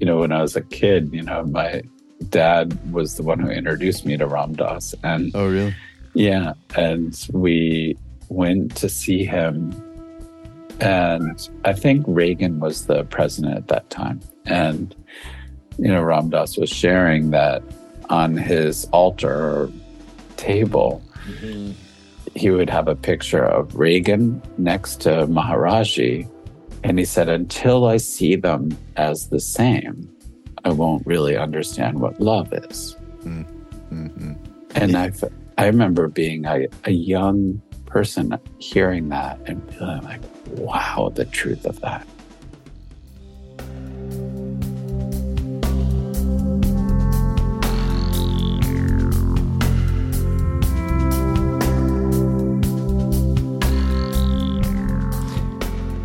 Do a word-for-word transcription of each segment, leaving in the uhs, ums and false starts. you know, when I was a kid, you know, my dad was the one who introduced me to Ram Dass. And oh, really? Yeah. And we went to see him. And I think Reagan was the president at that time. And, you know, Ram Dass was sharing that on his altar or table, mm-hmm. he would have a picture of Reagan next to Maharaji. And he said, until I see them as the same, I won't really understand what love is. Mm-hmm. And yeah. I've, I remember being a, a young person hearing that and feeling like, wow, the truth of that.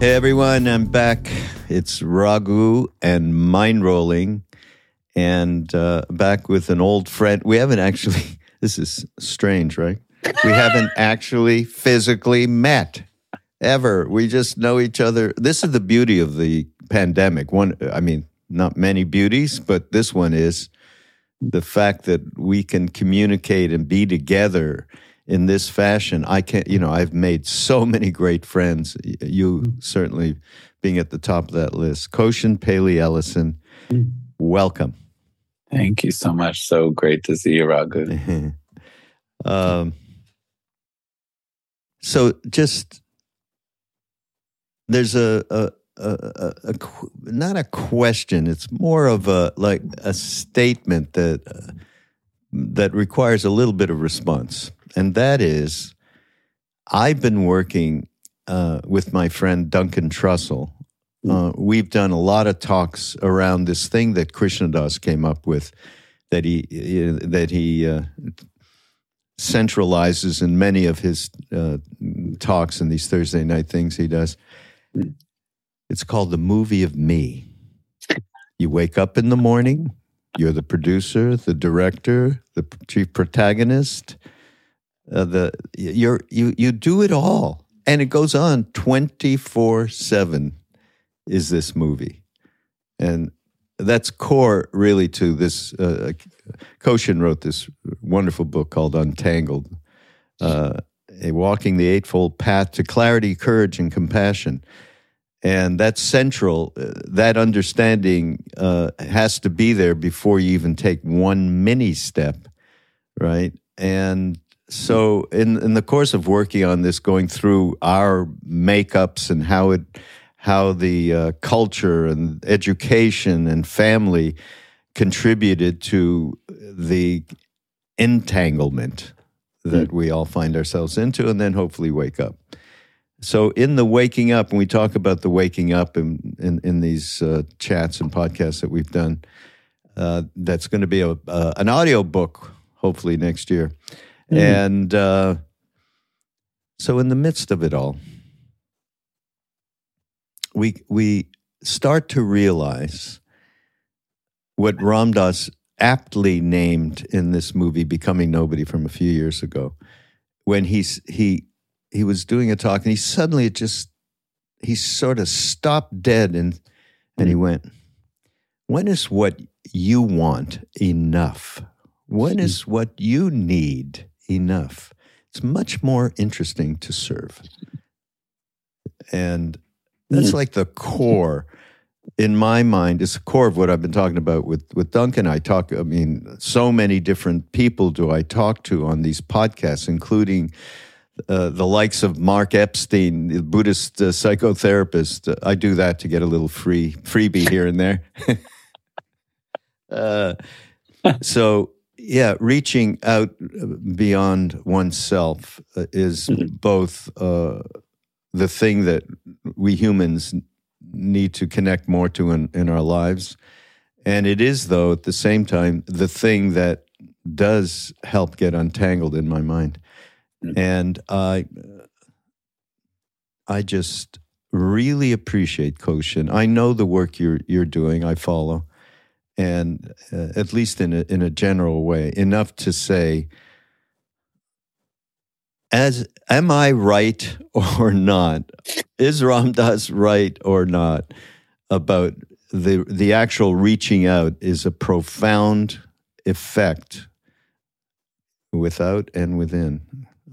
Hey everyone, I'm back. It's Raghu and Mindrolling, and uh, back with an old friend. We haven't actually, this is strange, right? We haven't actually physically met ever. We just know each other. This is the beauty of the pandemic. One, I mean, not many beauties, but this one is the fact that we can communicate and be together in this fashion. I can't, you know, I've made so many great friends. You certainly being at the top of that list. Koshin Paley Ellison, welcome. Thank you so much. So great to see you, Raghu. um, so just, there's a, a, a, a, a, not a question, it's more of a, like a statement that, uh, that requires a little bit of response. And that is, I've been working uh, with my friend Duncan Trussell. Uh, we've done a lot of talks around this thing that Krishna Das came up with, that he that he uh, centralizes in many of his uh, talks and these Thursday night things he does. It's called the movie of me. You wake up in the morning, you're the producer, the director, the chief protagonist. Uh, the you're you you do it all, and it goes on twenty-four seven. Is this movie, and that's core really to this. Uh, Koshin wrote this wonderful book called Untangled, uh, walking the eightfold path to clarity, courage, and compassion, and that's central. That understanding uh, has to be there before you even take one mini step, right? And so in, in the course of working on this, going through our makeups and how it, how the uh, culture and education and family contributed to the entanglement that we all find ourselves into, and then hopefully wake up. So in the waking up, and we talk about the waking up in, in, in these uh, chats and podcasts that we've done, uh, that's going to be a, uh, an audio book, hopefully next year. Mm-hmm. And uh, so in the midst of it all, we we start to realize what Ram Dass aptly named in this movie, Becoming Nobody, from a few years ago, when he's, he he was doing a talk, and he suddenly just, he sort of stopped dead, and and he went, when is what you want enough? When is what you need enough? It's much more interesting to serve. And that's like the core, in my mind, is the core of what I've been talking about with, with Duncan. I talk, I mean, so many different people do I talk to on these podcasts, including uh, the likes of Mark Epstein, the Buddhist uh, psychotherapist. I do that to get a little free freebie here and there. uh, so... Yeah, reaching out beyond oneself is both uh, the thing that we humans need to connect more to in, in our lives. And it is, though, at the same time, the thing that does help get untangled in my mind. And I, I just really appreciate Koshin. I know the work you're you're doing. I follow. And uh, at least in a, in a general way, enough to say, as am I right or not? Is Ram Dass right or not about the the actual reaching out is a profound effect without and within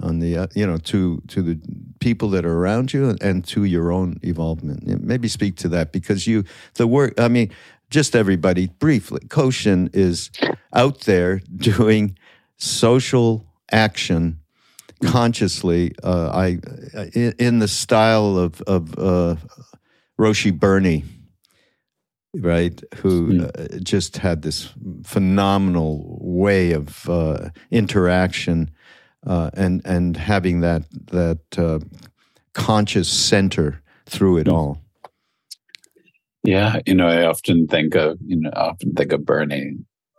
on the uh, you know to to the people that are around you and to your own involvement. Maybe speak to that, because you the work. I mean, just everybody briefly. Koshin is out there doing social action consciously. Uh, I in, in the style of of uh, Roshi Bernie. Right, who uh, just had this phenomenal way of uh, interaction uh, and and having that that uh, conscious center through it all. Yeah, you know, I often think of you know, I often think of Bernie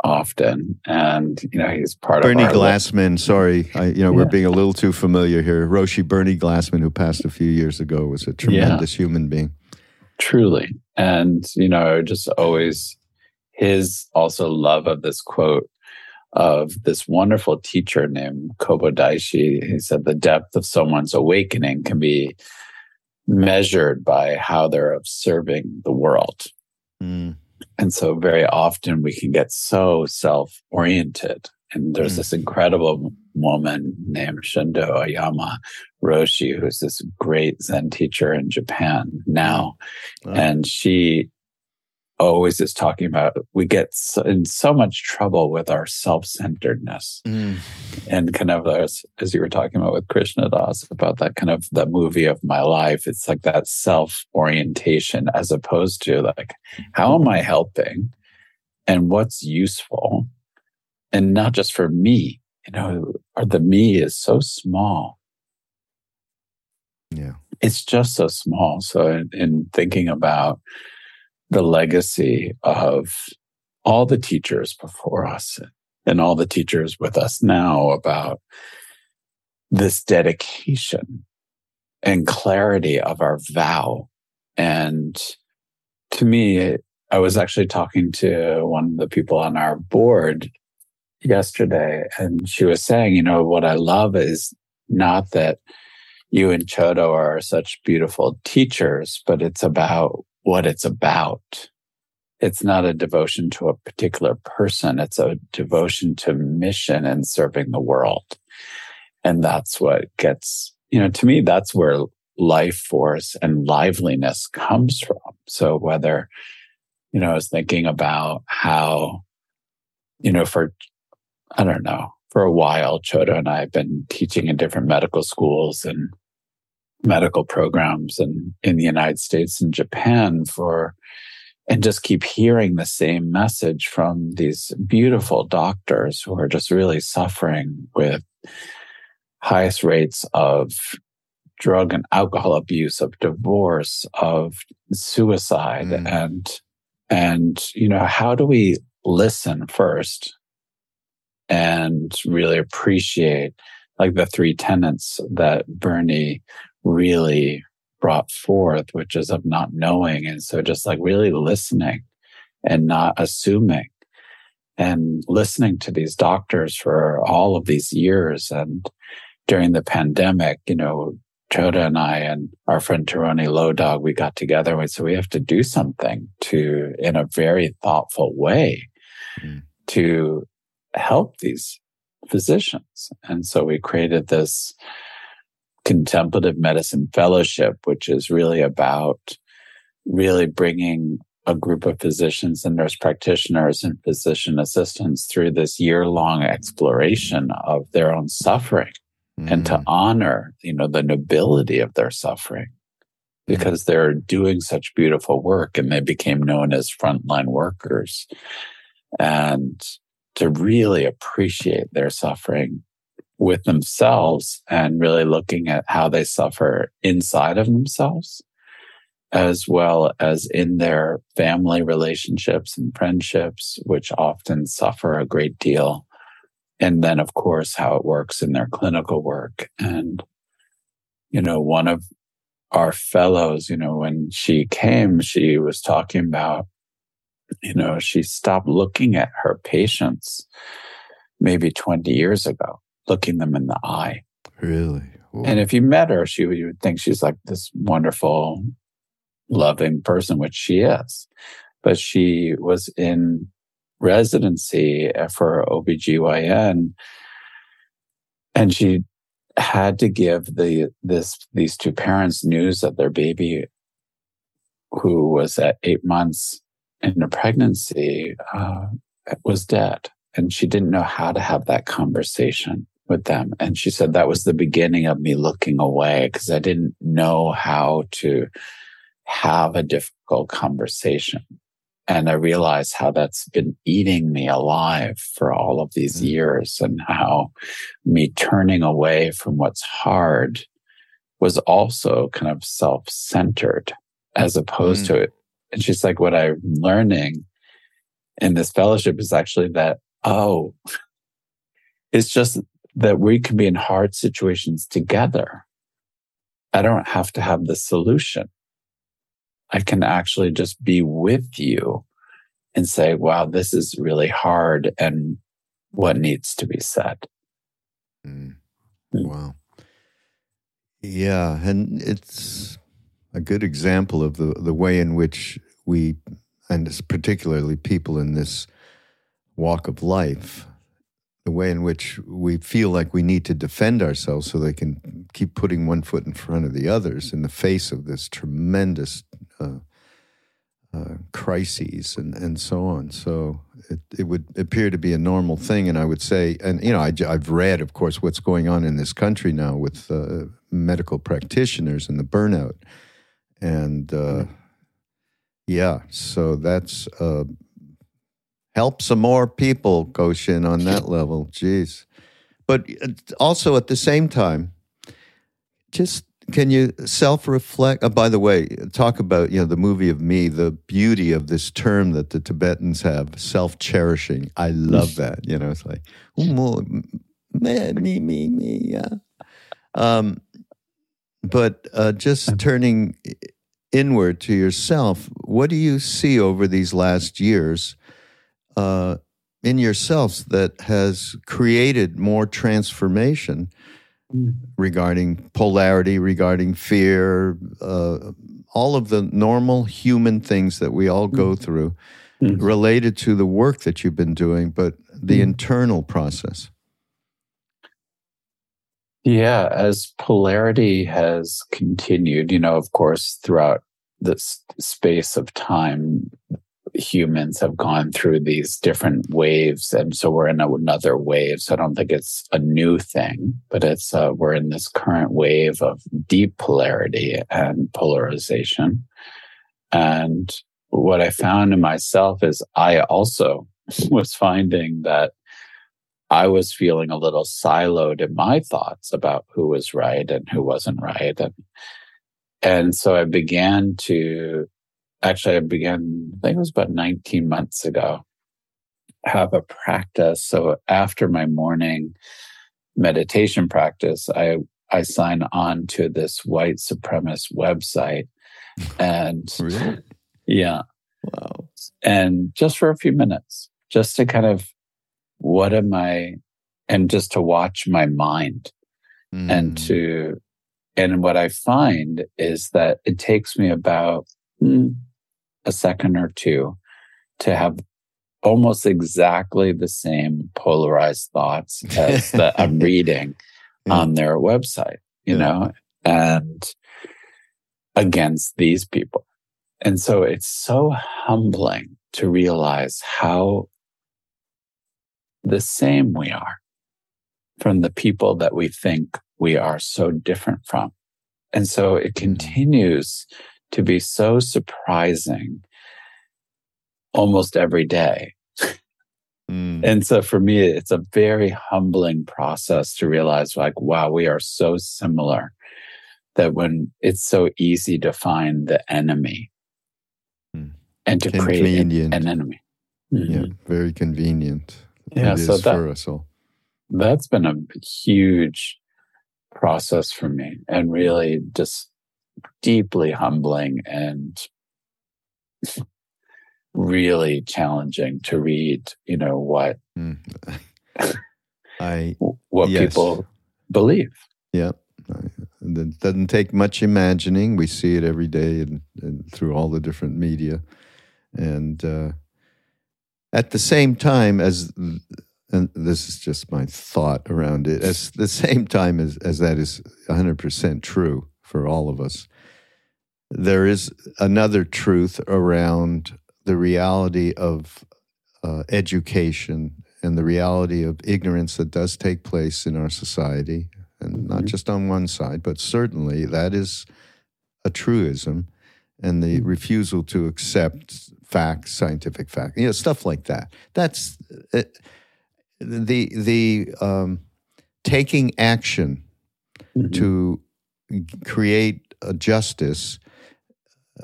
often, and you know, he's part Bernie of Bernie Glassman. Life. Sorry, I, you know, yeah. we're being a little too familiar here. Roshi Bernie Glassman, who passed a few years ago, was a tremendous yeah. human being. Truly. And, you know, just always his also love of this quote of this wonderful teacher named Kobo Daishi. He said, the depth of someone's awakening can be measured by how they're observing the world. Mm. And so very often we can get so self-oriented. And there's mm. this incredible woman named Shundo Ayama Roshi, who's this great Zen teacher in Japan now. Wow. And she always is talking about, we get so, in so much trouble with our self-centeredness. Mm. And kind of, as, as you were talking about with Krishna Das, about that kind of the movie of my life, it's like that self-orientation as opposed to like, how am I helping? And what's useful? And not just for me, you know, or the me is so small. Yeah. It's just so small. So in, in thinking about the legacy of all the teachers before us and all the teachers with us now about this dedication and clarity of our vow. And to me, I was actually talking to one of the people on our board yesterday, and she was saying, you know, what I love is not that you and Chodo are such beautiful teachers, but it's about what it's about. It's not a devotion to a particular person. It's a devotion to mission and serving the world. And that's what gets, you know, to me, that's where life force and liveliness comes from. So whether, you know, I was thinking about how, you know, for I don't know, for a while, Chodo and I have been teaching in different medical schools and medical programs and in the United States and Japan for, and just keep hearing the same message from these beautiful doctors who are just really suffering with highest rates of drug and alcohol abuse, of divorce, of suicide. Mm. And, and, you know, how do we listen first? And really appreciate like the three tenets that Bernie really brought forth, which is of not knowing. And so just like really listening and not assuming and listening to these doctors for all of these years. And during the pandemic, you know, Chodo and I and our friend Taroni Lodog, we got together and we said, we have to do something to, in a very thoughtful way, mm. to help these physicians. And so we created this Contemplative Medicine Fellowship, which is really about really bringing a group of physicians and nurse practitioners and physician assistants through this year-long exploration of their own suffering mm-hmm. and to honor, you know, the nobility of their suffering because mm-hmm. they're doing such beautiful work and they became known as frontline workers. And to really appreciate their suffering with themselves and really looking at how they suffer inside of themselves, as well as in their family relationships and friendships, which often suffer a great deal. And then, of course, how it works in their clinical work. And, you know, one of our fellows, you know, when she came, she was talking about, you know, she stopped looking at her patients maybe twenty years ago, looking them in the eye. Really? Ooh. And if you met her, she would, you would think she's like this wonderful, loving person, which she is. but she was in residency for O B G Y N, and she had to give the this these two parents news that their baby, who was at eight months in a pregnancy, uh, was dead. And she didn't know how to have that conversation with them. And she said, that was the beginning of me looking away, because I didn't know how to have a difficult conversation. And I realized how that's been eating me alive for all of these years, and how me turning away from what's hard was also kind of self-centered as opposed mm-hmm. to it. And she's like, what I'm learning in this fellowship is actually that, oh, it's just that we can be in hard situations together. I don't have to have the solution. I can actually just be with you and say, wow, this is really hard, and what needs to be said. Mm. Mm. Wow. Yeah. And it's a good example of the, the way in which we, and particularly people in this walk of life, the way in which we feel like we need to defend ourselves so they can keep putting one foot in front of the others in the face of this tremendous uh, uh, crises and, and so on. So it, it would appear to be a normal thing. And I would say, and you know, I, I've read, of course, what's going on in this country now with uh, medical practitioners and the burnout. And uh, yeah, so that's... Uh, Help some more people, Koshin, on that level. Jeez. But also at the same time, just can you self-reflect? Oh, by the way, talk about, you know, the movie of me, the beauty of this term that the Tibetans have, self-cherishing. I love that. You know, it's like, me, me, me, me, yeah. Um, but uh, just turning inward to yourself, what do you see over these last years Uh, in yourselves that has created more transformation mm. regarding polarity, regarding fear, uh, all of the normal human things that we all go through mm. related to the work that you've been doing, but the mm. internal process? Yeah, as polarity has continued, you know, of course, throughout this space of time, humans have gone through these different waves, and so we're in another wave. So I don't think it's a new thing, but it's uh, we're in this current wave of deep polarity and polarization. And what I found in myself is I also was finding that I was feeling a little siloed in my thoughts about who was right and who wasn't right. And, and so I began to Actually, I began, I think it was about nineteen months ago, have a practice. So after my morning meditation practice, I, I sign on to this white supremacist website. And really? Yeah. Wow. And just for a few minutes, just to kind of, what am I, and just to watch my mind mm. and to, and what I find is that it takes me about mm, a second or two to have almost exactly the same polarized thoughts as that I'm reading yeah. on their website, you yeah. know, and against these people. And so it's so humbling to realize how the same we are from the people that we think we are so different from. And so it continues to be so surprising almost every day. mm. And so for me, it's a very humbling process to realize, like, wow, we are so similar that when it's so easy to find the enemy mm. and to create an, an enemy. Mm-hmm. Yeah, very convenient. Yeah, it so is that, for us all. That's been a huge process for me, and really just deeply humbling and really challenging to read, you know, what mm. I what yes. people believe. Yeah. It doesn't take much imagining. We see it every day and, and through all the different media. And uh, at the same time as, and this is just my thought around it, as the same time as, as that is one hundred percent true for all of us, there is another truth around the reality of uh, education and the reality of ignorance that does take place in our society, and mm-hmm. not just on one side, but certainly that is a truism, and the mm-hmm. refusal to accept facts, scientific facts, you know, stuff like that. That's uh, the the um, taking action mm-hmm. to create a justice.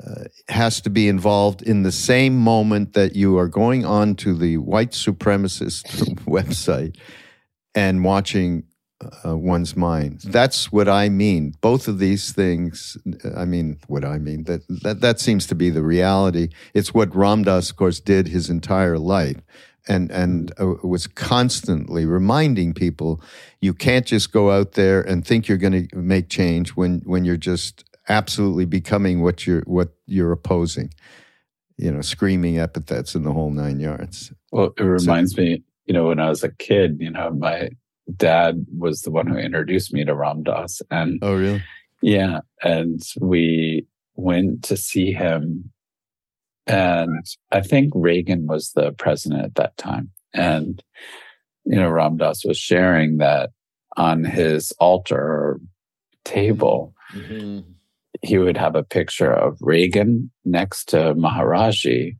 Uh, has to be involved in the same moment that you are going on to the white supremacist website and watching uh, one's mind. That's what I mean. Both of these things, I mean, what I mean, that, that, that seems to be the reality. It's what Ram Dass, of course, did his entire life and, and uh, was constantly reminding people, you can't just go out there and think you're going to make change when, when you're just absolutely becoming what you're what you're opposing, you know, screaming epithets in the whole nine yards. Well, it reminds so, me, you know, when I was a kid, you know, my dad was the one who introduced me to Ram Dass, and oh, really? Yeah, and we went to see him, and I think Reagan was the president at that time, and you know, Ram Dass was sharing that on his altar table. Mm-hmm. He would have a picture of Reagan next to Maharaji.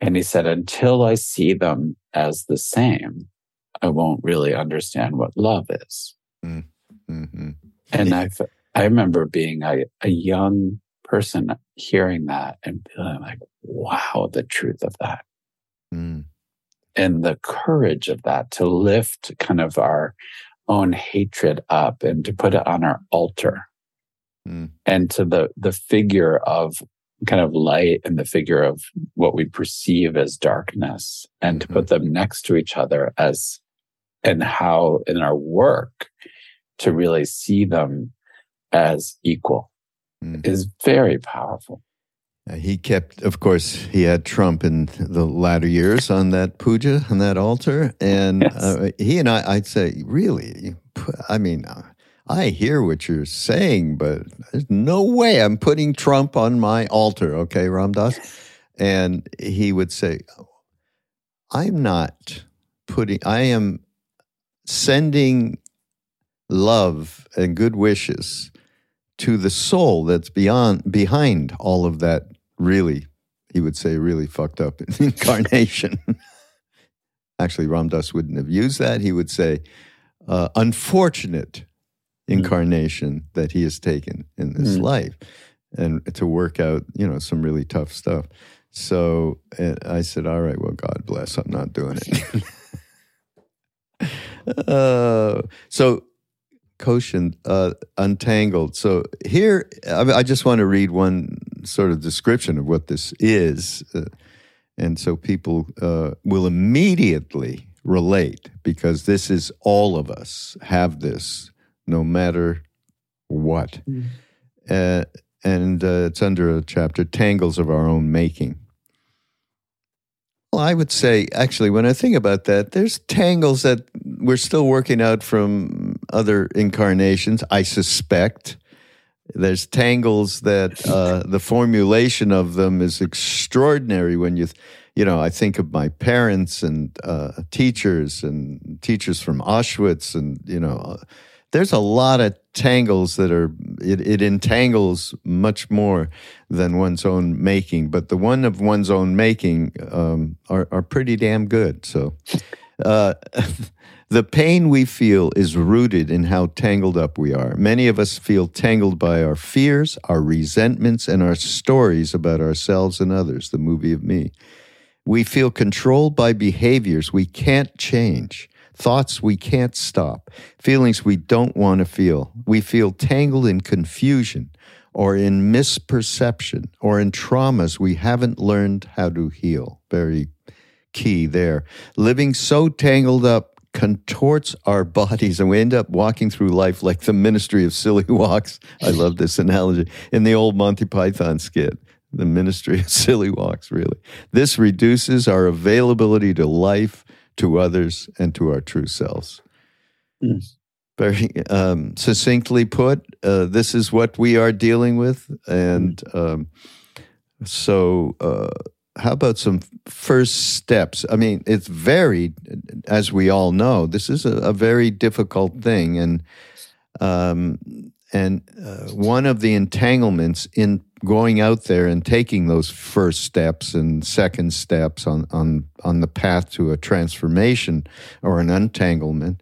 And he said, until I see them as the same, I won't really understand what love is. Mm-hmm. And I, I remember being a, a young person hearing that and feeling like, wow, the truth of that. Mm. And the courage of that to lift kind of our own hatred up and to put it on our altar. Mm. And to the the figure of kind of light and the figure of what we perceive as darkness, and mm-hmm. to put them next to each other as, and how in our work to really see them as equal mm. is very powerful. Uh, he kept, of course, he had Trump in the latter years on that puja, on that altar. And yes. uh, he and I, I'd say, really? I mean... Uh, I hear what you're saying, but there's no way I'm putting Trump on my altar, okay, Ram Dass? And he would say, I'm not putting, I am sending love and good wishes to the soul that's beyond behind all of that really, he would say, really fucked up incarnation. Actually, Ram Dass wouldn't have used that. He would say, uh, unfortunate incarnation that he has taken in this mm. life, and to work out, you know, some really tough stuff. So I said, all right, well, God bless, I'm not doing it. uh, so Koshin, uh, Untangled. So here, I, I just want to read one sort of description of what this is. Uh, and so people uh, will immediately relate, because this is all of us have this, no matter what. Mm. Uh, and uh, it's under a chapter, Tangles of Our Own Making. Well, I would say, actually, when I think about that, there's tangles that we're still working out from other incarnations, I suspect. There's tangles that uh, the formulation of them is extraordinary when you... Th- You know, I think of my parents and uh, teachers and teachers from Auschwitz and, you know... Uh, there's a lot of tangles that are, it, it entangles much more than one's own making, but the one of one's own making um, are, are pretty damn good. So uh, the pain we feel is rooted in how tangled up we are. Many of us feel tangled by our fears, our resentments, and our stories about ourselves and others, the movie of me. We feel controlled by behaviors we can't change. Thoughts we can't stop, feelings we don't want to feel. We feel tangled in confusion or in misperception or in traumas we haven't learned how to heal. Very key there. Living so tangled up contorts our bodies, and we end up walking through life like the Ministry of Silly Walks. I love this analogy in the old Monty Python skit. the Ministry of Silly Walks, really. This reduces our availability to life, to others, and to our true selves. Mm. Very um, succinctly put, uh, this is what we are dealing with. And um, so uh, how about some first steps? I mean, it's very, as we all know, this is a, a very difficult thing. And um, and uh, one of the entanglements in going out there and taking those first steps and second steps on, on, on the path to a transformation or an untanglement,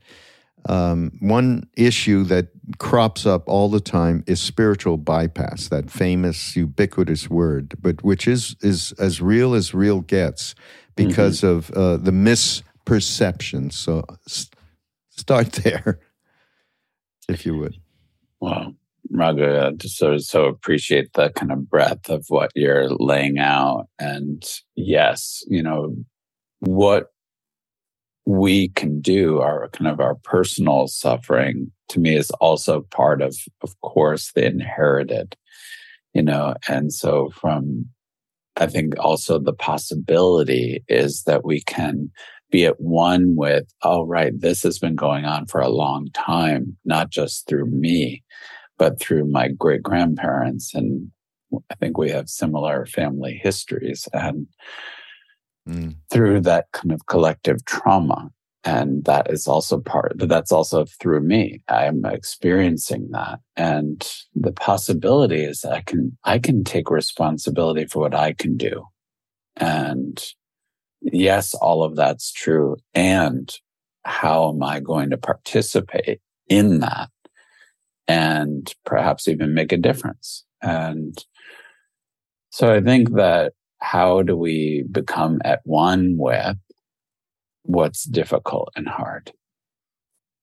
Um, one issue that crops up all the time is spiritual bypass, that famous ubiquitous word, but which is, is as real as real gets because mm-hmm. of uh, the misperception. So st- start there, if you would. Wow, Raghu, I just so, so appreciate the kind of breadth of what you're laying out. And yes, you know, what we can do, our kind of our personal suffering, to me, is also part of, of course, the inherited, you know. And so from, I think also the possibility is that we can be at one with, oh, right, this has been going on for a long time, not just through me, but through my great grandparents. And I think we have similar family histories. And through that kind of collective trauma. And that is also part, that's also through me. I'm experiencing that. And the possibility is that I can, I can take responsibility for what I can do. And yes, all of that's true. And how am I going to participate in that? And perhaps even make a difference. And so I think that how do we become at one with what's difficult and hard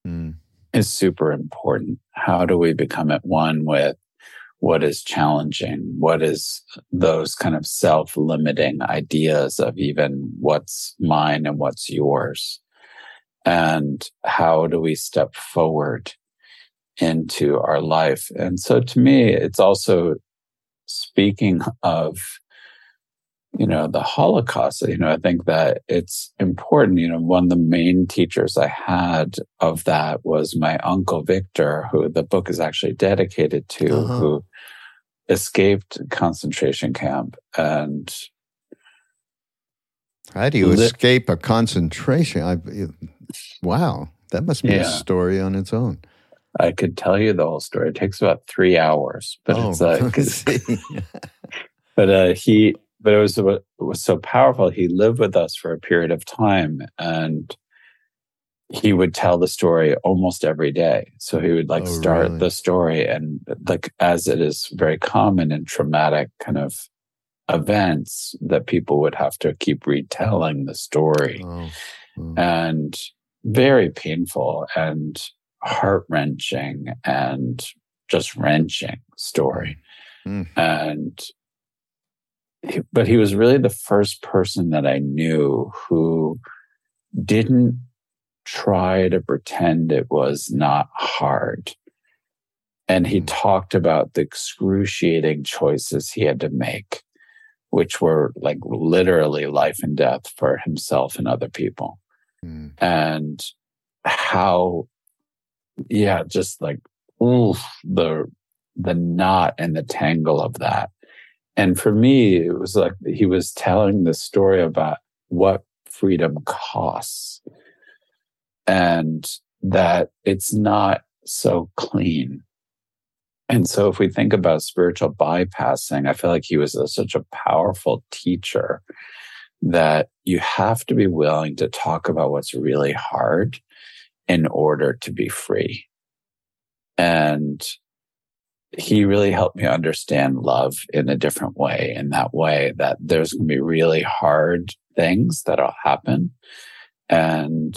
mm. is super important. How do we become at one with what is challenging? What is those kind of self-limiting ideas of even what's mine and what's yours? And how do we step forward into our life? And so to me, it's also speaking of, you know, the Holocaust. You know, I think that it's important. You know, one of the main teachers I had of that was my uncle Victor, who the book is actually dedicated to, uh-huh. who escaped concentration camp. And how do you lit- escape a concentration? I, wow, that must be yeah. a story on its own. I could tell you the whole story. It takes about three hours, but oh, it's like, but uh, he. But it was, it was so powerful. He lived with us for a period of time, and he would tell the story almost every day. So he would like oh, start really? the story, and like as it is very common in traumatic kind of events, that people would have to keep retelling the story, oh, oh. and very painful and heart wrenching and just wrenching story, mm. and. But he was really the first person that I knew who didn't try to pretend it was not hard. And he mm-hmm. talked about the excruciating choices he had to make, which were like literally life and death for himself and other people. Mm-hmm. And how, yeah, just like, oof, the, the knot and the tangle of that. And for me, it was like he was telling this story about what freedom costs and that it's not so clean. And so if we think about spiritual bypassing, I feel like he was a, such a powerful teacher that you have to be willing to talk about what's really hard in order to be free. And he really helped me understand love in a different way, in that way that there's going to be really hard things that'll happen. And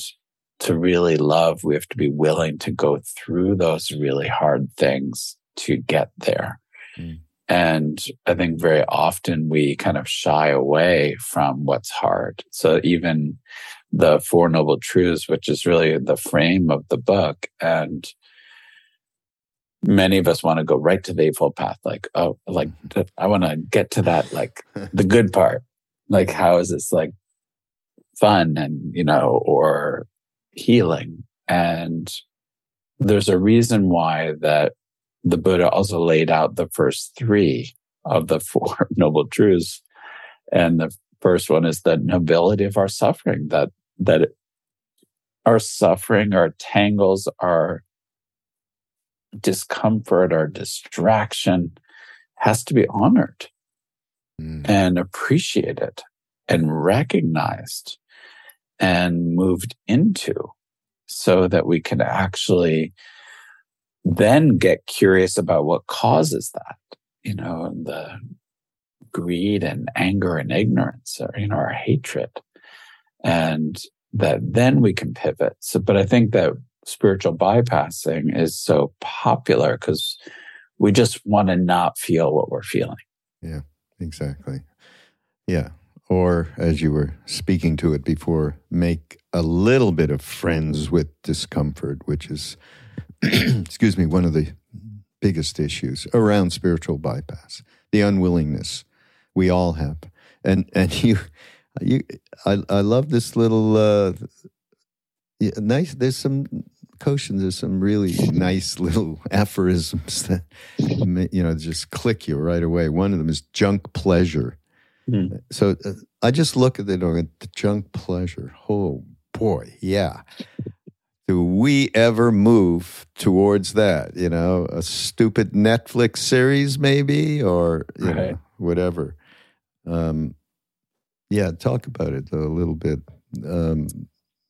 to really love, we have to be willing to go through those really hard things to get there. Mm. And I think very often we kind of shy away from what's hard. So even the Four Noble Truths, which is really the frame of the book, and many of us want to go right to the Eightfold Path. Like, oh, like I want to get to that, like the good part. Like, how is this like fun and, you know, or healing? And there's a reason why that the Buddha also laid out the first three of the four noble truths. And the first one is the nobility of our suffering, that, that our suffering, our tangles, our discomfort, our distraction has to be honored mm. and appreciated and recognized and moved into, so that we can actually then get curious about what causes that, you know, the greed and anger and ignorance, or, you know, our hatred. And that then we can pivot. So, but I think that spiritual bypassing is so popular because we just want to not feel what we're feeling. Yeah, exactly. Yeah. Or, as you were speaking to it before, make a little bit of friends with discomfort, which is, excuse me, one of the biggest issues around spiritual bypass, the unwillingness we all have. And and you, you, I I love this little uh, nice. There's some Koshin, there's some really nice little aphorisms that, you know, just click you right away. One of them is junk pleasure. Mm-hmm. So uh, I just look at it, oh, the junk pleasure. Oh boy, yeah. Do we ever move towards that? You know, a stupid Netflix series maybe, or you okay. know, whatever. Um, yeah, talk about it though, a little bit. Um,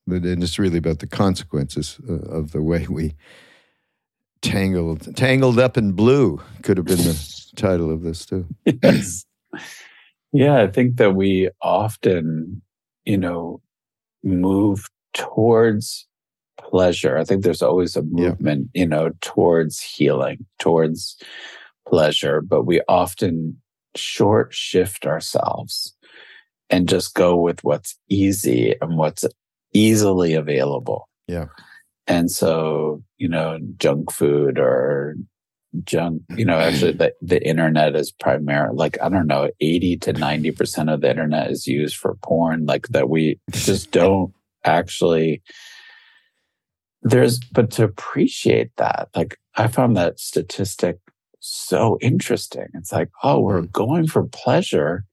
but and it's really about the consequences of the way we tangled, tangled up in blue could have been the title of this too. Yes. Yeah, I think that we often, you know, move towards pleasure. I think there's always a movement, yeah. you know, towards healing, towards pleasure, but we often short shift ourselves and just go with what's easy and what's easily available. Yeah. And so, you know, junk food or junk, you know, actually the, the internet is primarily, like, I don't know, eighty to ninety percent of the internet is used for porn, like that we just don't actually, there's, but to appreciate that, like I found that statistic so interesting. It's like, oh, we're going for pleasure,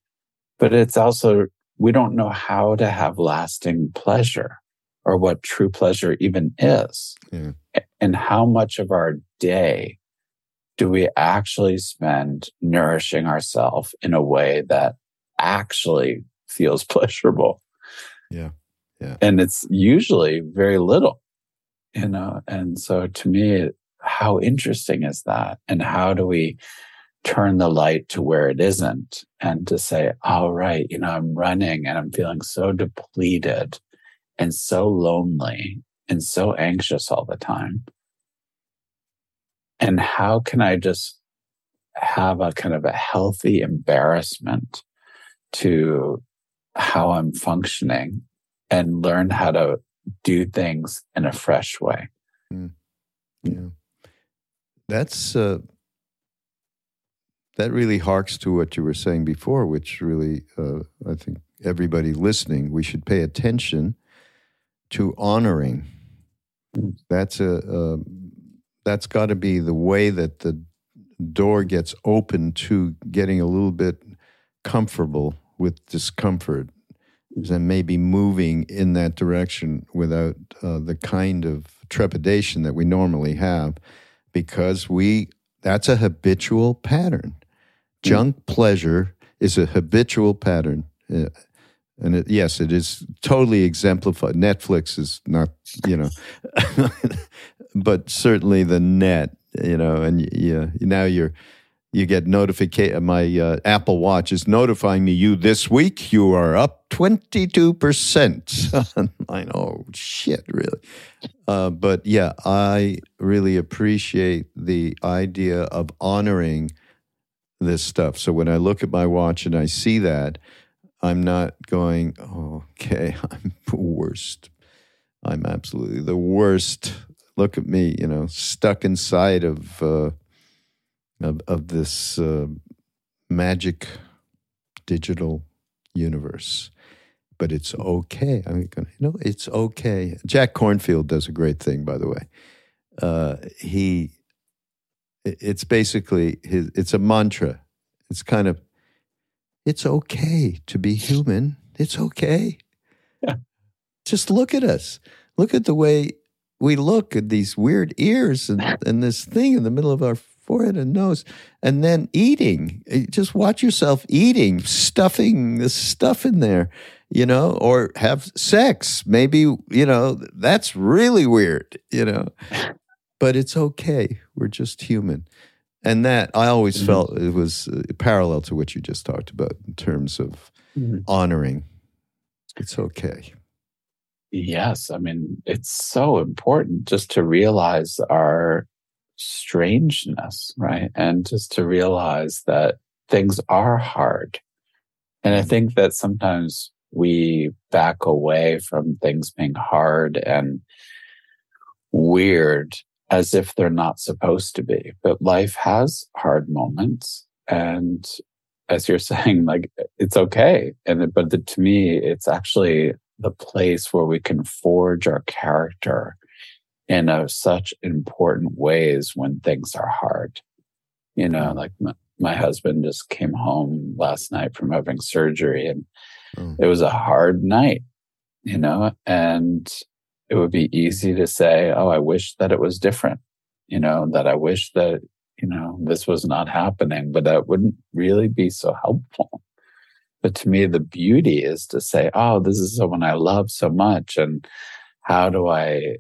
but it's also, we don't know how to have lasting pleasure or what true pleasure even is. Yeah. And how much of our day do we actually spend nourishing ourselves in a way that actually feels pleasurable? Yeah, yeah. And it's usually very little, you know? And so to me, how interesting is that? And how do we turn the light to where it isn't and to say, all right, you know, I'm running and I'm feeling so depleted and so lonely and so anxious all the time. And how can I just have a kind of a healthy embarrassment to how I'm functioning and learn how to do things in a fresh way? Mm. Yeah. That's, uh, that really harks to what you were saying before, which really, uh, I think everybody listening, we should pay attention to honoring. Mm. That's a, a That's got to be the way that the door gets open to getting a little bit comfortable with discomfort, and maybe moving in that direction without uh, the kind of trepidation that we normally have, because we that's a habitual pattern. Junk pleasure is a habitual pattern. Uh, And it, yes, it is totally exemplified. Netflix is not, you know, but certainly the net, you know, and yeah, now you're, you get notification. My uh, Apple Watch is notifying me, you this week, you are up twenty-two percent. I know, shit, really. Uh, but yeah, I really appreciate the idea of honoring this stuff. So when I look at my watch and I see that, I'm not going, oh, okay, I'm the worst. I'm absolutely the worst look at me, you know, stuck inside of uh, of, of this uh, magic digital universe. But it's okay. I mean, you know, it's okay. Jack Kornfield does a great thing, by the way. Uh, he, it's basically his. It's a mantra. It's kind of, it's okay to be human. It's okay. Yeah. Just look at us. Look at the way we look at these weird ears and, and this thing in the middle of our forehead and nose. And then eating. Just watch yourself eating, stuffing this stuff in there, you know, or have sex. Maybe, you know, that's really weird, you know. But it's okay. We're just human. And that, I always mm-hmm. felt it was parallel to what you just talked about in terms of mm-hmm. honoring. It's okay. Yes. I mean, it's so important just to realize our strangeness, right? And just to realize that things are hard. And I think that sometimes we back away from things being hard and weird as if they're not supposed to be. But life has hard moments. And as you're saying, like, it's okay. And but the, to me, it's actually the place where we can forge our character in a, such important ways when things are hard. You know, like my, my husband just came home last night from having surgery, and mm. it was a hard night, you know, and it would be easy to say, oh, I wish that it was different, you know, that I wish that, you know, this was not happening, but that wouldn't really be so helpful. But to me, the beauty is to say, oh, this is someone I love so much. And how do I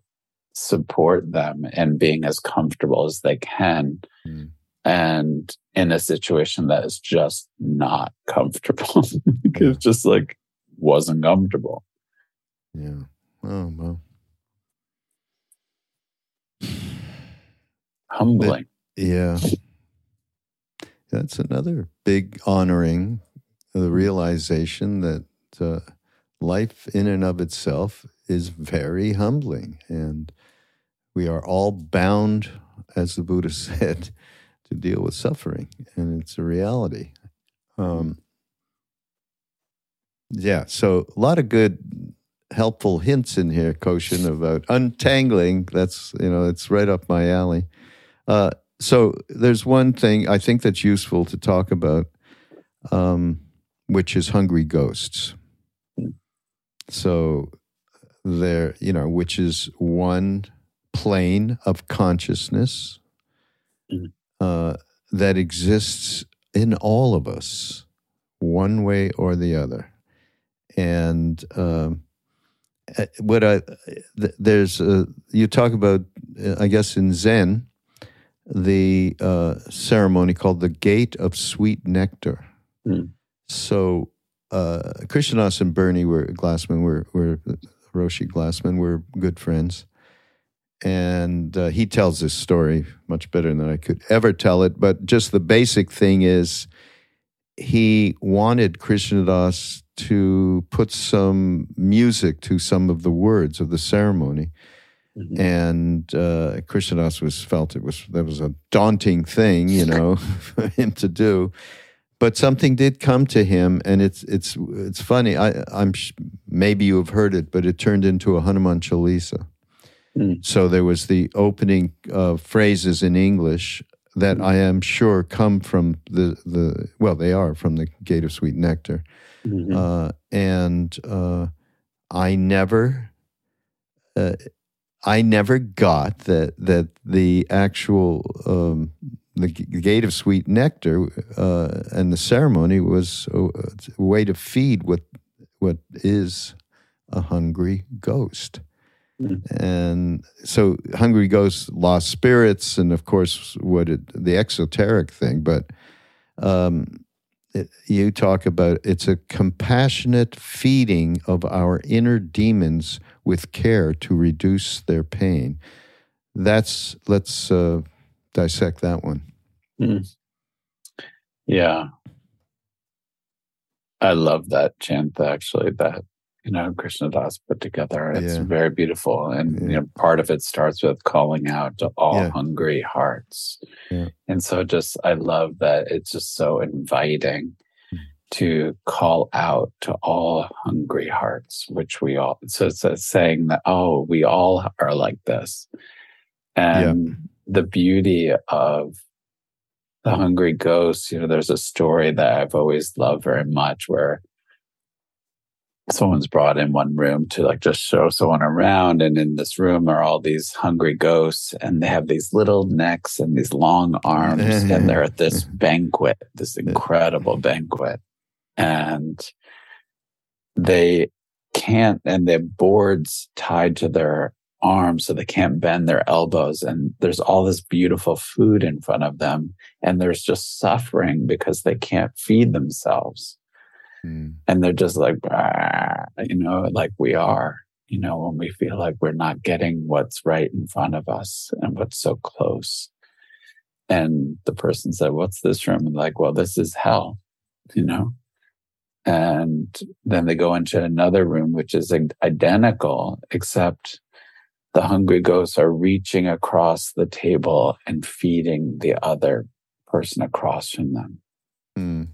support them in being as comfortable as they can? Mm. And in a situation that is just not comfortable, because just like wasn't comfortable. Yeah. Oh, well. Humbling. But, yeah. That's another big honoring, the realization that uh, life in and of itself is very humbling. And we are all bound, as the Buddha said, to deal with suffering. And it's a reality. Um, yeah, so a lot of good, helpful hints in here, Koshin, about untangling. That's, you know, it's right up my alley. Uh, so there's one thing I think that's useful to talk about, um, which is hungry ghosts. So there, you know, which is one plane of consciousness uh, that exists in all of us, one way or the other. And, um, What I there's a, you talk about, I guess in Zen, the uh, ceremony called the Gate of Sweet Nectar. Mm. So uh, Krishna Das and Bernie were Glassman, were were Roshi Glassman, were good friends, and uh, he tells this story much better than I could ever tell it. But just the basic thing is, he wanted Krishna Das to put some music to some of the words of the ceremony. Mm-hmm. And uh, Krishna Das was felt it was, that was a daunting thing, you know, for him to do. But something did come to him, and it's it's it's funny. I, I'm maybe you have heard it, but it turned into a Hanuman Chalisa. Mm-hmm. So there was the opening uh, phrases in English that I am sure come from the, the well, they are from the Gate of Sweet Nectar. Mm-hmm. Uh, and uh, I never, uh, I never got that that the actual um, the Gate of Sweet Nectar uh, and the ceremony was a, a way to feed what what is a hungry ghost, mm-hmm. and so hungry ghosts, lost spirits, and of course what it, the exoteric thing, but. Um, You talk about it's a compassionate feeding of our inner demons with care to reduce their pain. That's let's uh, dissect that one. Mm. Yeah, I love that chant. Actually, that you know, Krishna Das put together. It's yeah. very beautiful. And, yeah. you know, part of it starts with calling out to all yeah. hungry hearts. Yeah. And so just, I love that it's just so inviting to call out to all hungry hearts, which we all, so it's saying that, oh, we all are like this. And yeah. the beauty of the hungry ghost, you know, there's a story that I've always loved very much where someone's brought in one room to like just show someone around, and in this room are all these hungry ghosts, and they have these little necks and these long arms, and they're at this banquet, this incredible banquet, and they can't, and they have boards tied to their arms so they can't bend their elbows, and there's all this beautiful food in front of them, and there's just suffering because they can't feed themselves. And they're just like, you know, like we are, you know, when we feel like we're not getting what's right in front of us and what's so close. And the person said, what's this room? And like, well, this is hell, you know. And then they go into another room, which is identical, except the hungry ghosts are reaching across the table and feeding the other person across from them. Mm.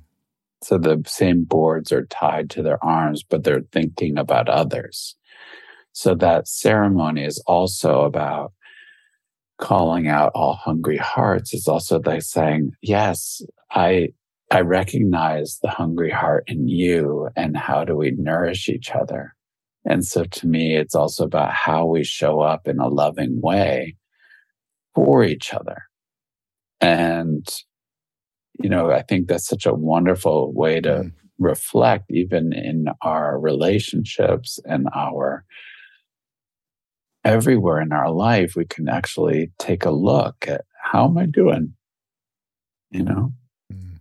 So the same boards are tied to their arms, but they're thinking about others. So that ceremony is also about calling out all hungry hearts. It's also like saying, yes, I I recognize the hungry heart in you, and how do we nourish each other? And so to me, it's also about how we show up in a loving way for each other. And you know, I think that's such a wonderful way to mm. reflect even in our relationships and our everywhere in our life. We can actually take a look at, how am I doing? You know, mm.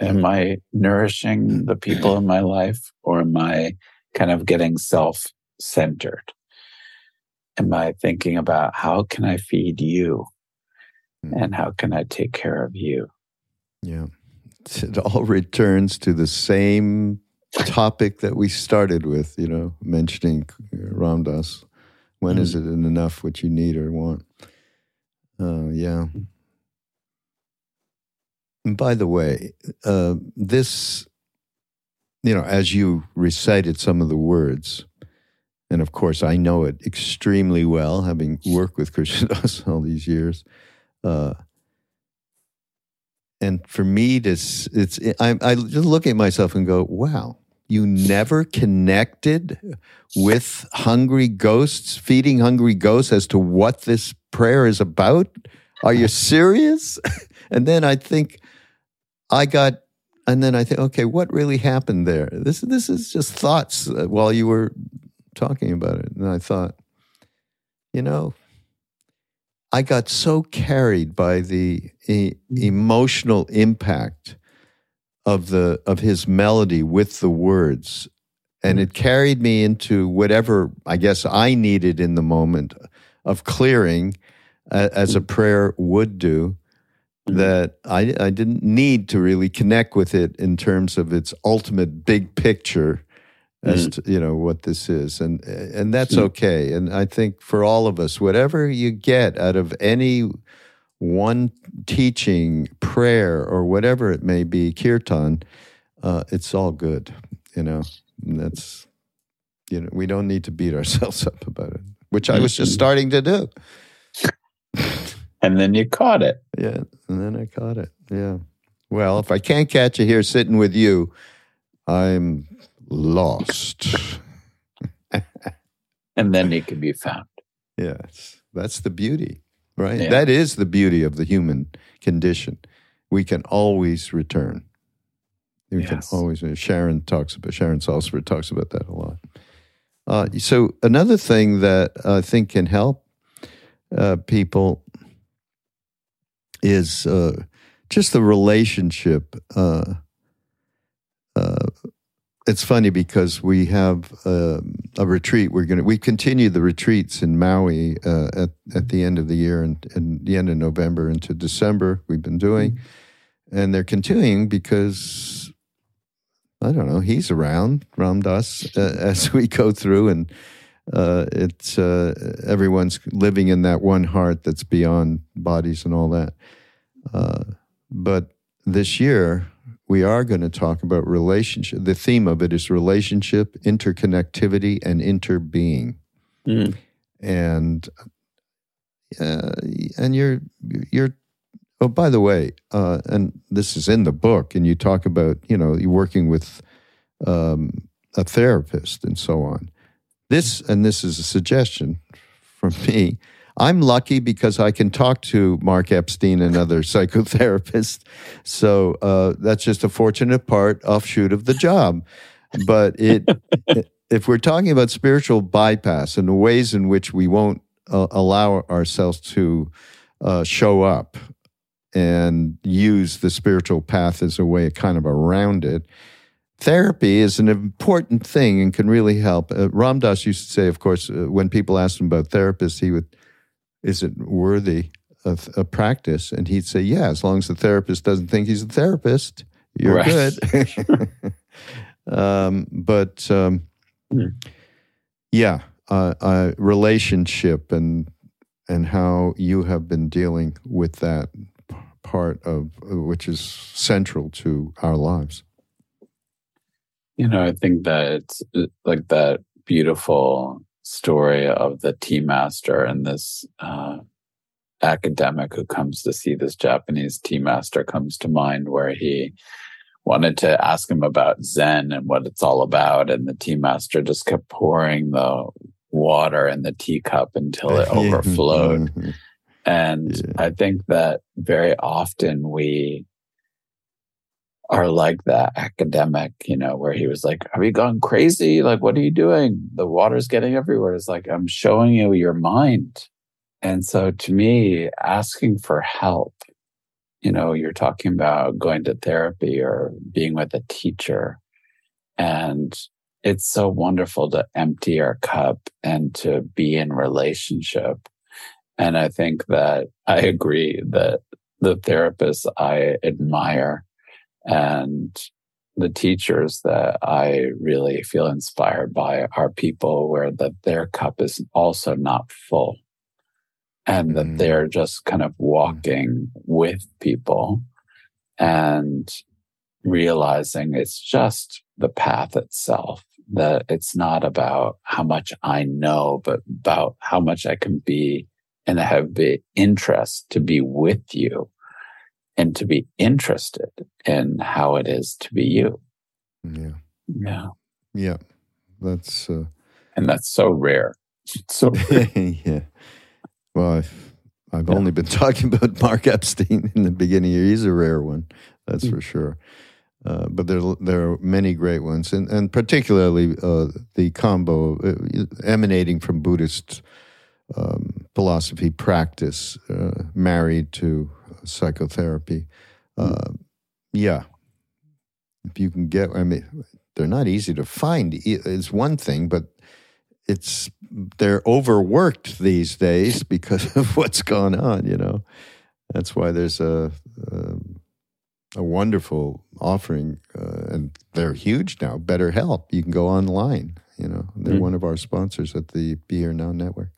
am mm. I nourishing the people in my life, or am I kind of getting self-centered? Am I thinking about how can I feed you mm. and how can I take care of you? Yeah, it all returns to the same topic that we started with, you know, mentioning Ram Dass. When mm. is it enough what you need or want? Uh, yeah. And by the way, uh, this, you know, as you recited some of the words, and of course I know it extremely well, having worked with Krishna Das all these years, uh, and for me, to, it's I, I just look at myself and go, wow, you never connected with hungry ghosts, feeding hungry ghosts, as to what this prayer is about? Are you serious? And then I think I got, and then I think, okay, what really happened there? This, this is just thoughts while you were talking about it. And I thought, you know, I got so carried by the e- emotional impact of the of his melody with the words, and it carried me into whatever I guess I needed in the moment of clearing, uh, as a prayer would do, that I, I didn't need to really connect with it in terms of its ultimate big picture as to, you know, what this is. And and that's okay. And I think for all of us, whatever you get out of any one teaching, prayer, or whatever it may be, kirtan, uh, it's all good, you know. And that's, you know, we don't need to beat ourselves up about it, which I was just starting to do. And then you caught it. Yeah, and then I caught it, yeah. Well, if I can't catch you here sitting with you, I'm lost. And then it can be found. Yes, that's the beauty, right? Yeah. That is the beauty of the human condition. We can always return. We yes. can always. Sharon talks about Sharon Salzberg talks about that a lot. Uh, so another thing that I think can help uh, people is uh, just the relationship. Uh, uh, It's funny because we have uh, a retreat. We're going to we continue the retreats in Maui uh, at at the end of the year, and, and the end of November into December. We've been doing, and they're continuing because I don't know, he's around, Ram Dass, uh, as we go through, and uh, it's uh, everyone's living in that one heart that's beyond bodies and all that. Uh, but this year, we are going to talk about relationship. The theme of it is relationship, interconnectivity, and interbeing. Mm. And uh, and you're you're. Oh, by the way, uh, and this is in the book, and you talk about, you know, you're working with um, a therapist and so on. This, and this is a suggestion from me, I'm lucky because I can talk to Mark Epstein and other psychotherapists. So uh, that's just a fortunate part, offshoot of the job. But it, if we're talking about spiritual bypass and the ways in which we won't uh, allow ourselves to uh, show up and use the spiritual path as a way kind of around it, therapy is an important thing and can really help. Uh, Ram Dass used to say, of course, uh, when people asked him about therapists, he would, is it worthy of a practice? And he'd say, yeah, as long as the therapist doesn't think he's a therapist, you're right. Good. um, but um, mm. yeah, uh, uh, relationship and and how you have been dealing with that part of which is central to our lives. You know, I think that it's like that beautiful story of the tea master and this uh, academic who comes to see this Japanese tea master comes to mind, where he wanted to ask him about Zen and what it's all about. And the tea master just kept pouring the water in the teacup until it overflowed. And yeah. I think that very often we are like that academic, you know, where he was like, "Are you going crazy? Like, what are you doing? The water's getting everywhere." It's like, I'm showing you your mind. And so to me, asking for help, you know, you're talking about going to therapy or being with a teacher. And it's so wonderful to empty our cup and to be in relationship. And I think that I agree that the therapists I admire and the teachers that I really feel inspired by are people where that their cup is also not full, and mm-hmm. that they're just kind of walking with people and realizing it's just the path itself, that it's not about how much I know, but about how much I can be and have the interest to be with you and to be interested in how it is to be you. Yeah. Yeah. Yeah. That's... Uh, and that's so rare. It's so rare. Yeah. Well, I've, I've yeah. only been talking about Mark Epstein in the beginning. He's a rare one, that's mm-hmm. for sure. Uh, but there, there are many great ones, and, and particularly uh, the combo uh, emanating from Buddhist Um, philosophy practice uh, married to psychotherapy. Uh, yeah. If you can get, I mean, they're not easy to find. It's one thing, but it's, they're overworked these days because of what's gone on, you know. That's why there's a, a, a wonderful offering, uh, and they're huge now, BetterHelp. You can go online, you know. They're mm-hmm. one of our sponsors at the Be Here Now Network.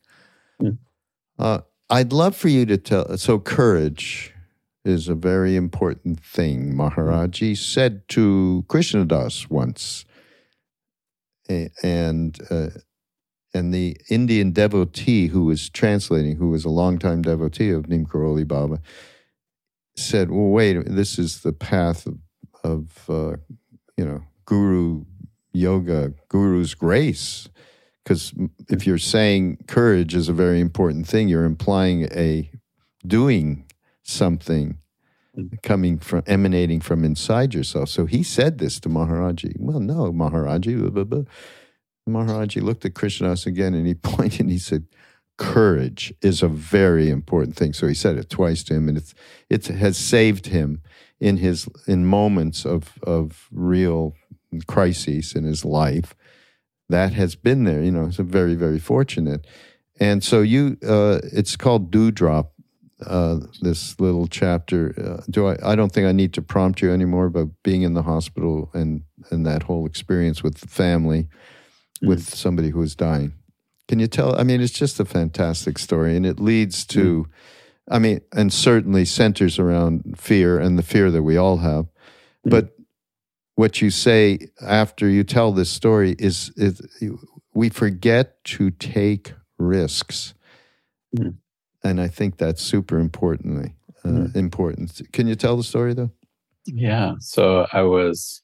Uh, I'd love for you to tell, so courage is a very important thing. Maharaji said to Krishna Das once, and uh, and the Indian devotee who was translating, who was a longtime devotee of Neem Karoli Baba, said, well, wait, this is the path of, of uh, you know, Guru Yoga, Guru's grace. Because if you're saying courage is a very important thing, you're implying a doing something coming from, emanating from inside yourself. So he said this to Maharaji. Well, no, Maharaji. Blah, blah, blah. Maharaji looked at Krishna Das again and he pointed and he said, courage is a very important thing. So he said it twice to him, and it's, it has saved him in his in moments of, of real crises in his life. That has been there, you know. It's very, very fortunate, and so you. Uh, it's called Dewdrop uh, this little chapter. Uh, do I? I don't think I need to prompt you anymore about being in the hospital and and that whole experience with the family, with mm. somebody who is dying. Can you tell? I mean, it's just a fantastic story, and it leads to, mm. I mean, and certainly centers around fear and the fear that we all have. Mm. But what you say after you tell this story is, is we forget to take risks. Mm. And I think that's super importantly uh, mm. important. Can you tell the story though? Yeah. So I was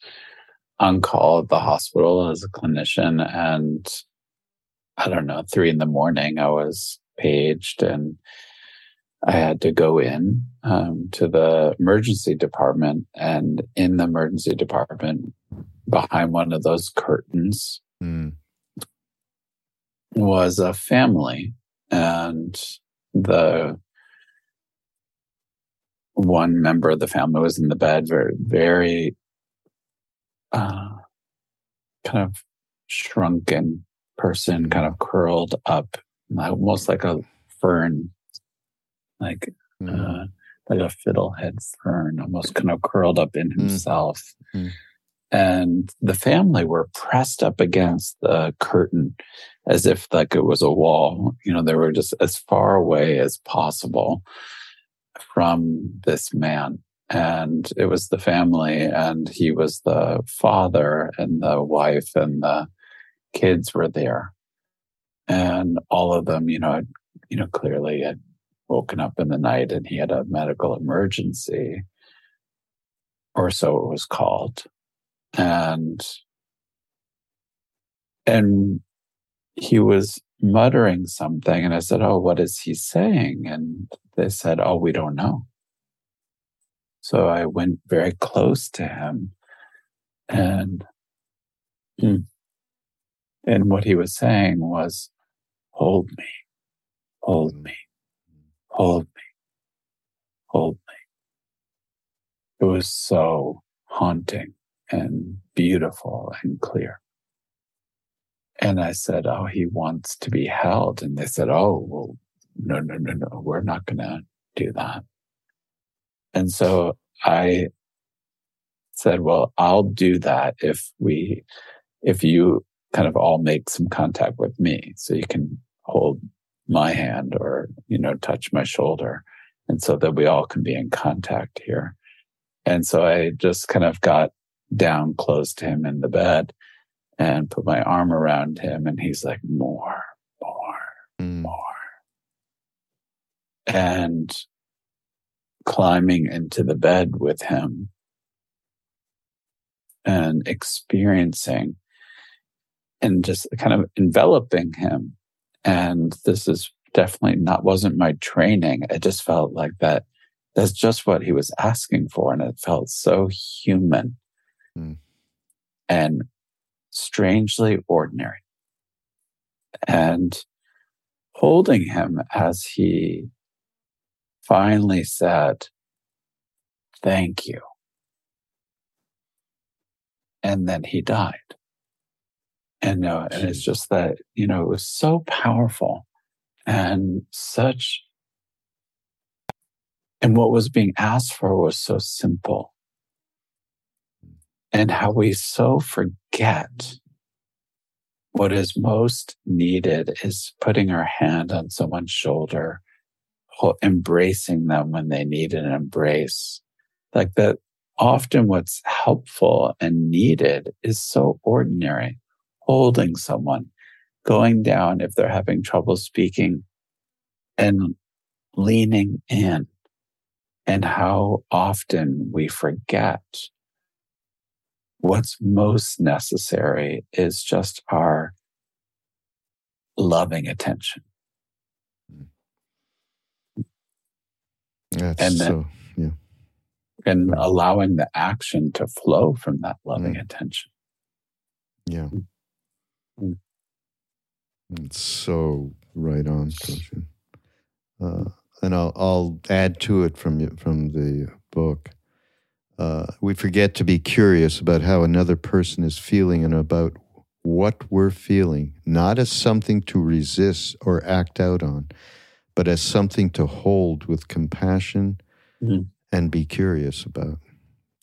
on call at the hospital as a clinician, and I don't know, three in the morning, I was paged and I had to go in um, to the emergency department. And in the emergency department, behind one of those curtains mm. was a family. And the one member of the family was in the bed, very, very uh, kind of shrunken person, kind of curled up, almost like a fern, like mm. uh, like a fiddlehead fern, almost kind of curled up in himself. Mm. And the family were pressed up against the curtain as if like it was a wall. You know, they were just as far away as possible from this man. And it was the family, and he was the father, and the wife, and the kids were there. And all of them, you know, had, you know, clearly had woken up in the night, and he had a medical emergency, or so it was called. And and he was muttering something, and I said, "Oh, what is he saying?" And they said, "Oh, we don't know." So I went very close to him, and and what he was saying was, "Hold me, hold me, hold me, hold me." It was so haunting and beautiful and clear. And I said, "Oh, he wants to be held." And they said, "Oh, well, no, no, no, no, we're not going to do that." And so I said, "Well, I'll do that if we, if you kind of all make some contact with me, so you can hold my hand or, you know, touch my shoulder, and so that we all can be in contact here." And so I just kind of got down close to him in the bed and put my arm around him, and he's like, "More, more, mm. more." And climbing into the bed with him and experiencing and just kind of enveloping him. And this is definitely not, wasn't my training. It just felt like that. That's just what he was asking for. And it felt so human. Mm. And strangely ordinary. And holding him as he finally said, "Thank you." And then he died. And, uh, and it's just that, you know, it was so powerful and such. And what was being asked for was so simple. And how we so forget what is most needed is putting our hand on someone's shoulder, embracing them when they need an embrace. Like that, often what's helpful and needed is so ordinary. Holding someone, going down if they're having trouble speaking, and leaning in. And how often we forget what's most necessary is just our loving attention. That's and then, so, yeah. And yeah. allowing the action to flow from that loving mm. attention. Yeah. Mm. It's so right on, Koshin. Uh, and I'll, I'll add to it from, from the book. Uh, we forget to be curious about how another person is feeling and about what we're feeling, not as something to resist or act out on, but as something to hold with compassion mm-hmm. and be curious about.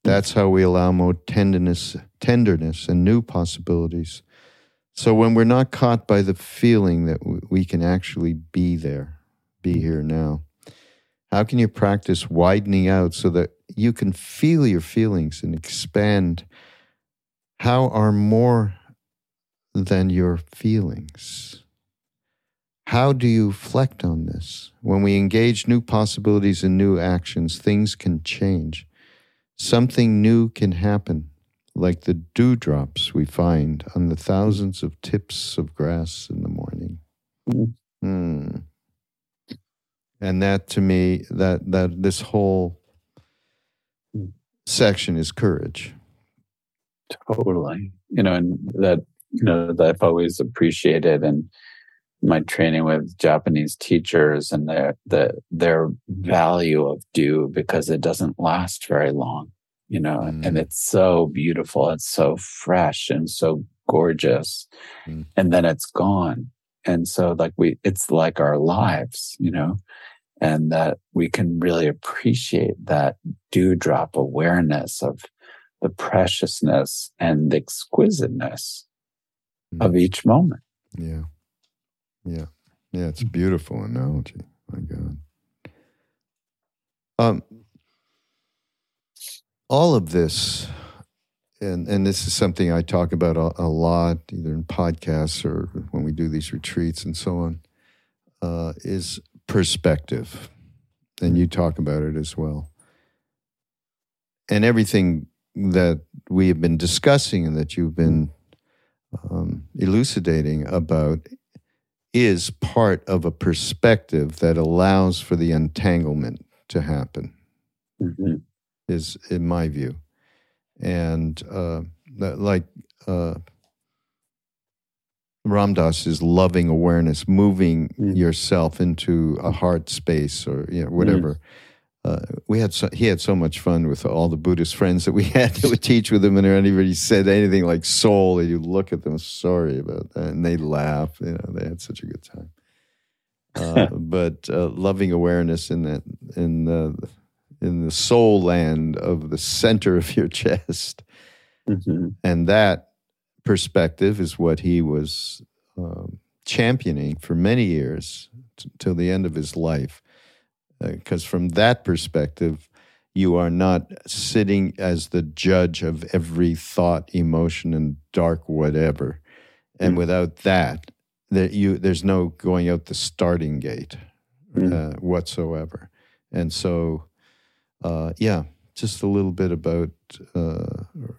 That's how we allow more tenderness, tenderness and new possibilities. So when we're not caught by the feeling that we can actually be there, be here now, how can you practice widening out so that you can feel your feelings and expand how are more than your feelings? How do you reflect on this? When we engage new possibilities and new actions, things can change. Something new can happen, like the dewdrops we find on the thousands of tips of grass in the morning. Mm. Mm. And that, to me, that that this whole section is courage. Totally. You know, and that, you know, that I've always appreciated in my training with Japanese teachers and their the their value of do, because it doesn't last very long, you know, mm. and it's so beautiful. It's so fresh and so gorgeous. Mm. And then it's gone. And so like we, it's like our lives, you know, and that we can really appreciate that dewdrop awareness of the preciousness and the exquisiteness mm. of each moment. Yeah. Yeah. Yeah. It's a beautiful analogy. My God. Um, all of this, and, and this is something I talk about a, a lot, either in podcasts or when we do these retreats and so on, uh, is perspective. And you talk about it as well. And everything that we have been discussing and that you've been um, elucidating about is part of a perspective that allows for the untanglement to happen, mm-hmm. is in my view. And uh, like uh, Ram Dass is loving awareness, moving mm. yourself into a heart space or you know, whatever. Mm. Uh, we had so, he had so much fun with all the Buddhist friends that we had that would teach with him, and anybody said anything like soul, and you look at them, sorry about that, and they laugh. You know, they had such a good time. Uh, but uh, loving awareness in that in the in the soul land of the center of your chest, mm-hmm. and that perspective is what he was um, championing for many years t- till the end of his life. Because from that perspective, you are not sitting as the judge of every thought, emotion, and dark whatever. And mm-hmm. without that, there, you, there's no going out the starting gate mm-hmm. uh, whatsoever. And so, uh, yeah, just a little bit about uh,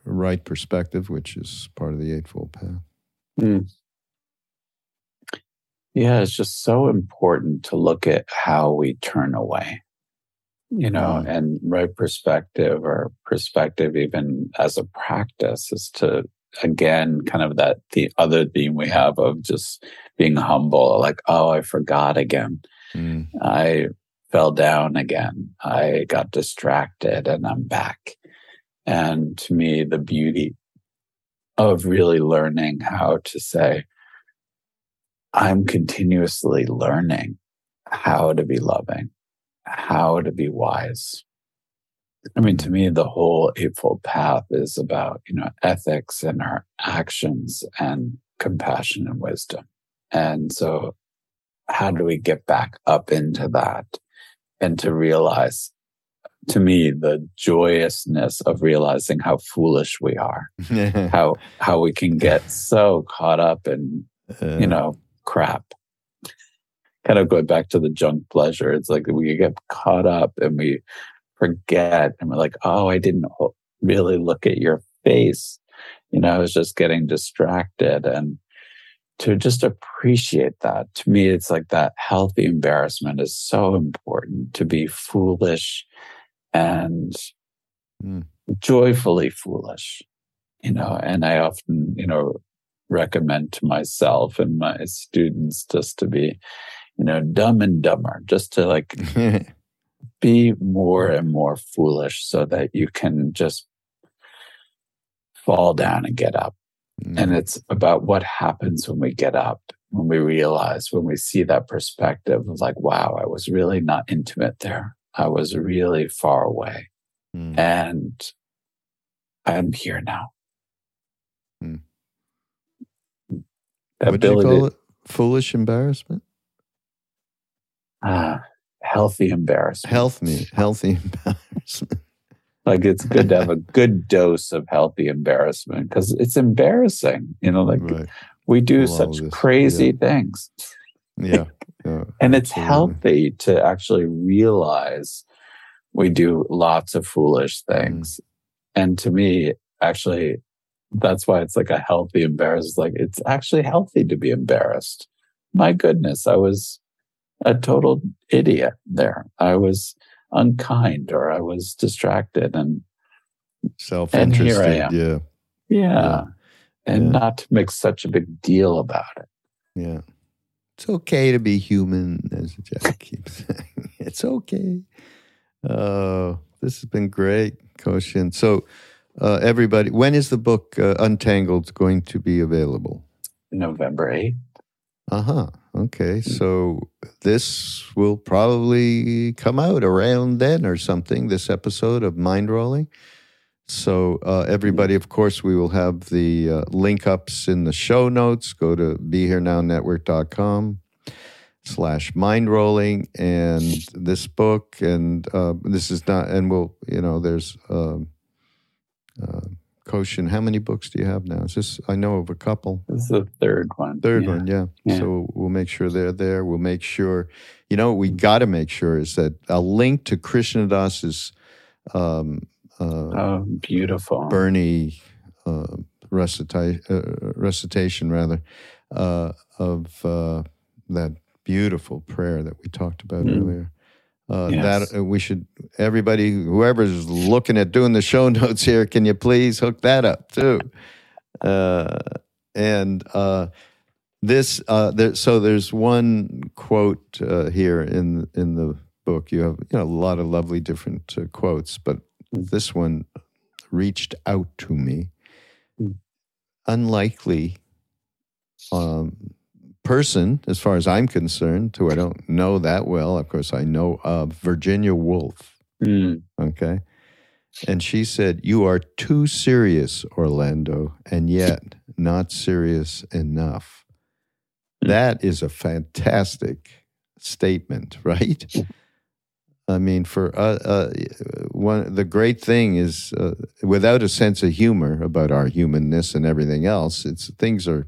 right perspective, which is part of the Eightfold Path. Mm. Yeah, it's just so important to look at how we turn away, you know, yeah. and right perspective or perspective even as a practice is to, again, kind of that the other theme we have of just being humble, like, oh, I forgot again. Mm. I fell down again. I got distracted and I'm back. And to me, the beauty of really learning how to say, I'm continuously learning how to be loving, how to be wise. I mean, to me, the whole Eightfold Path is about, you know, ethics and our actions and compassion and wisdom. And so how do we get back up into that and to realize, to me, the joyousness of realizing how foolish we are, how how we can get so caught up in, uh, you know, crap. Kind of going back to the junk pleasure. It's like we get caught up and we forget and we're like, oh, I didn't really look at your face. You know, I was just getting distracted. And to just appreciate that, to me, it's like that healthy embarrassment is so important, to be foolish and mm. joyfully foolish, you know, and I often, you know, recommend to myself and my students just to be, you know, dumb and dumber, just to like be more and more foolish so that you can just fall down and get up. Mm. And it's about what happens when we get up when we realize, when we see that perspective of like, wow, I was really not intimate there. I was really far away. Mm. And I'm here now. Mm. What do you call it? Foolish embarrassment? Ah, uh, healthy embarrassment. Healthy, healthy embarrassment. Like it's good to have a good dose of healthy embarrassment because it's embarrassing. You know, like right. we do such this, crazy yeah. things. Yeah. yeah and it's healthy to actually realize we do lots of foolish things. Mm. And to me, actually, that's why it's like a healthy embarrassment. Like it's actually healthy to be embarrassed. My goodness, I was a total idiot there. I was unkind, or I was distracted and self-interested. And yeah. yeah, yeah, and yeah. not to make such a big deal about it. Yeah, it's okay to be human, as Jack keeps saying. It's okay. Uh, this has been great, Koshin. So, uh, everybody, when is the book uh, Untangled going to be available? November eighth. Uh huh. Okay, so this will probably come out around then or something, this episode of Mindrolling. So uh, everybody, of course, we will have the uh, link ups in the show notes. Go to BeHereNowNetwork.com slash Mindrolling and this book. And uh, this is not, and we'll, you know, there's uh, uh, Koshin, how many books do you have now? Is this, I know of a couple. This is the third one. Third yeah. one, yeah. yeah. So we'll make sure they're there. We'll make sure, you know, what we got to make sure is that a link to Krishna Das's um, uh, oh, beautiful Bernie uh, recita- uh, recitation, rather, uh, of uh, that beautiful prayer that we talked about mm. earlier. Uh, yes. That uh, we should, everybody, whoever's looking at doing the show notes here, can you please hook that up too? Uh, and uh, this, uh, there, so there's one quote uh, here in in the book. You have you know, a lot of lovely different uh, quotes, but this one reached out to me. Unlikely um person, as far as I'm concerned, who I don't know that well. Of course, I know of Virginia Woolf. Mm. Okay. And she said, "You are too serious, Orlando, and yet not serious enough." Mm. That is a fantastic statement, right? I mean, for uh, uh, one, the great thing is uh, without a sense of humor about our humanness and everything else, it's things are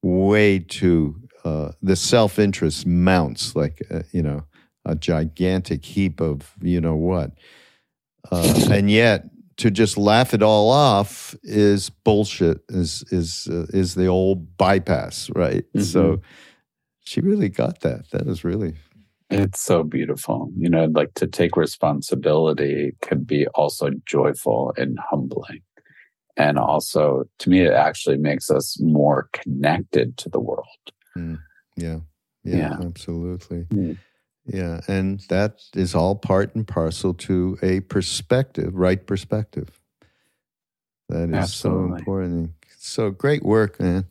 way too, uh, the self-interest mounts like, uh, you know, a gigantic heap of, you know what. Uh, and yet to just laugh it all off is bullshit, is is uh, is the old bypass, right? Mm-hmm. So she really got that. That is really... It's so beautiful. You know, like to take responsibility can be also joyful and humbling. And also, to me, it actually makes us more connected to the world. Mm. Yeah. yeah, yeah, absolutely. Mm. Yeah, and that is all part and parcel to a perspective, right perspective. That is absolutely so important. So great work, man.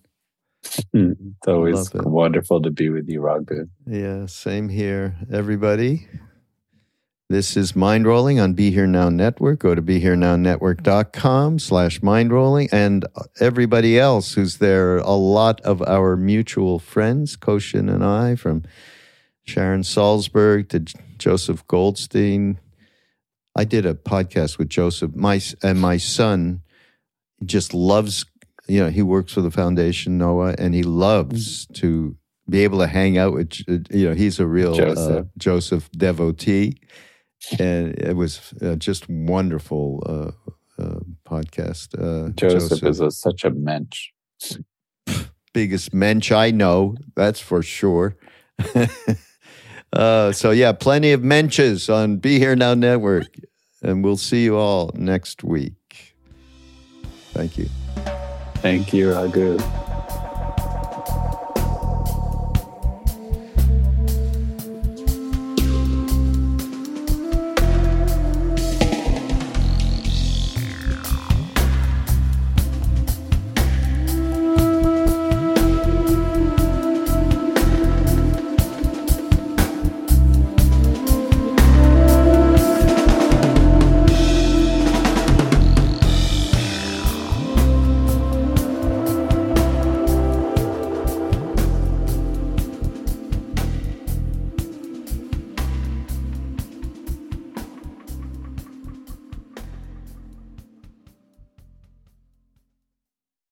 It's always it. wonderful to be with you, Raghu. Yeah, same here, everybody. This is Mindrolling on Be Here Now Network. Go to BeHereNowNetwork.com slash Mindrolling. And everybody else who's there, a lot of our mutual friends, Koshin and I, from Sharon Salzberg to Joseph Goldstein. I did a podcast with Joseph, my, and my son just loves, you know, he works for the foundation, Noah, and he loves to be able to hang out with, you know, he's a real Joseph, uh, Joseph devotee. And it was uh, just wonderful uh, uh, podcast. Uh, Joseph, Joseph is a, such a mensch. Biggest mensch I know, that's for sure. uh, so yeah, plenty of mensches on Be Here Now Network. And we'll see you all next week. Thank you. Thank you, Raghu.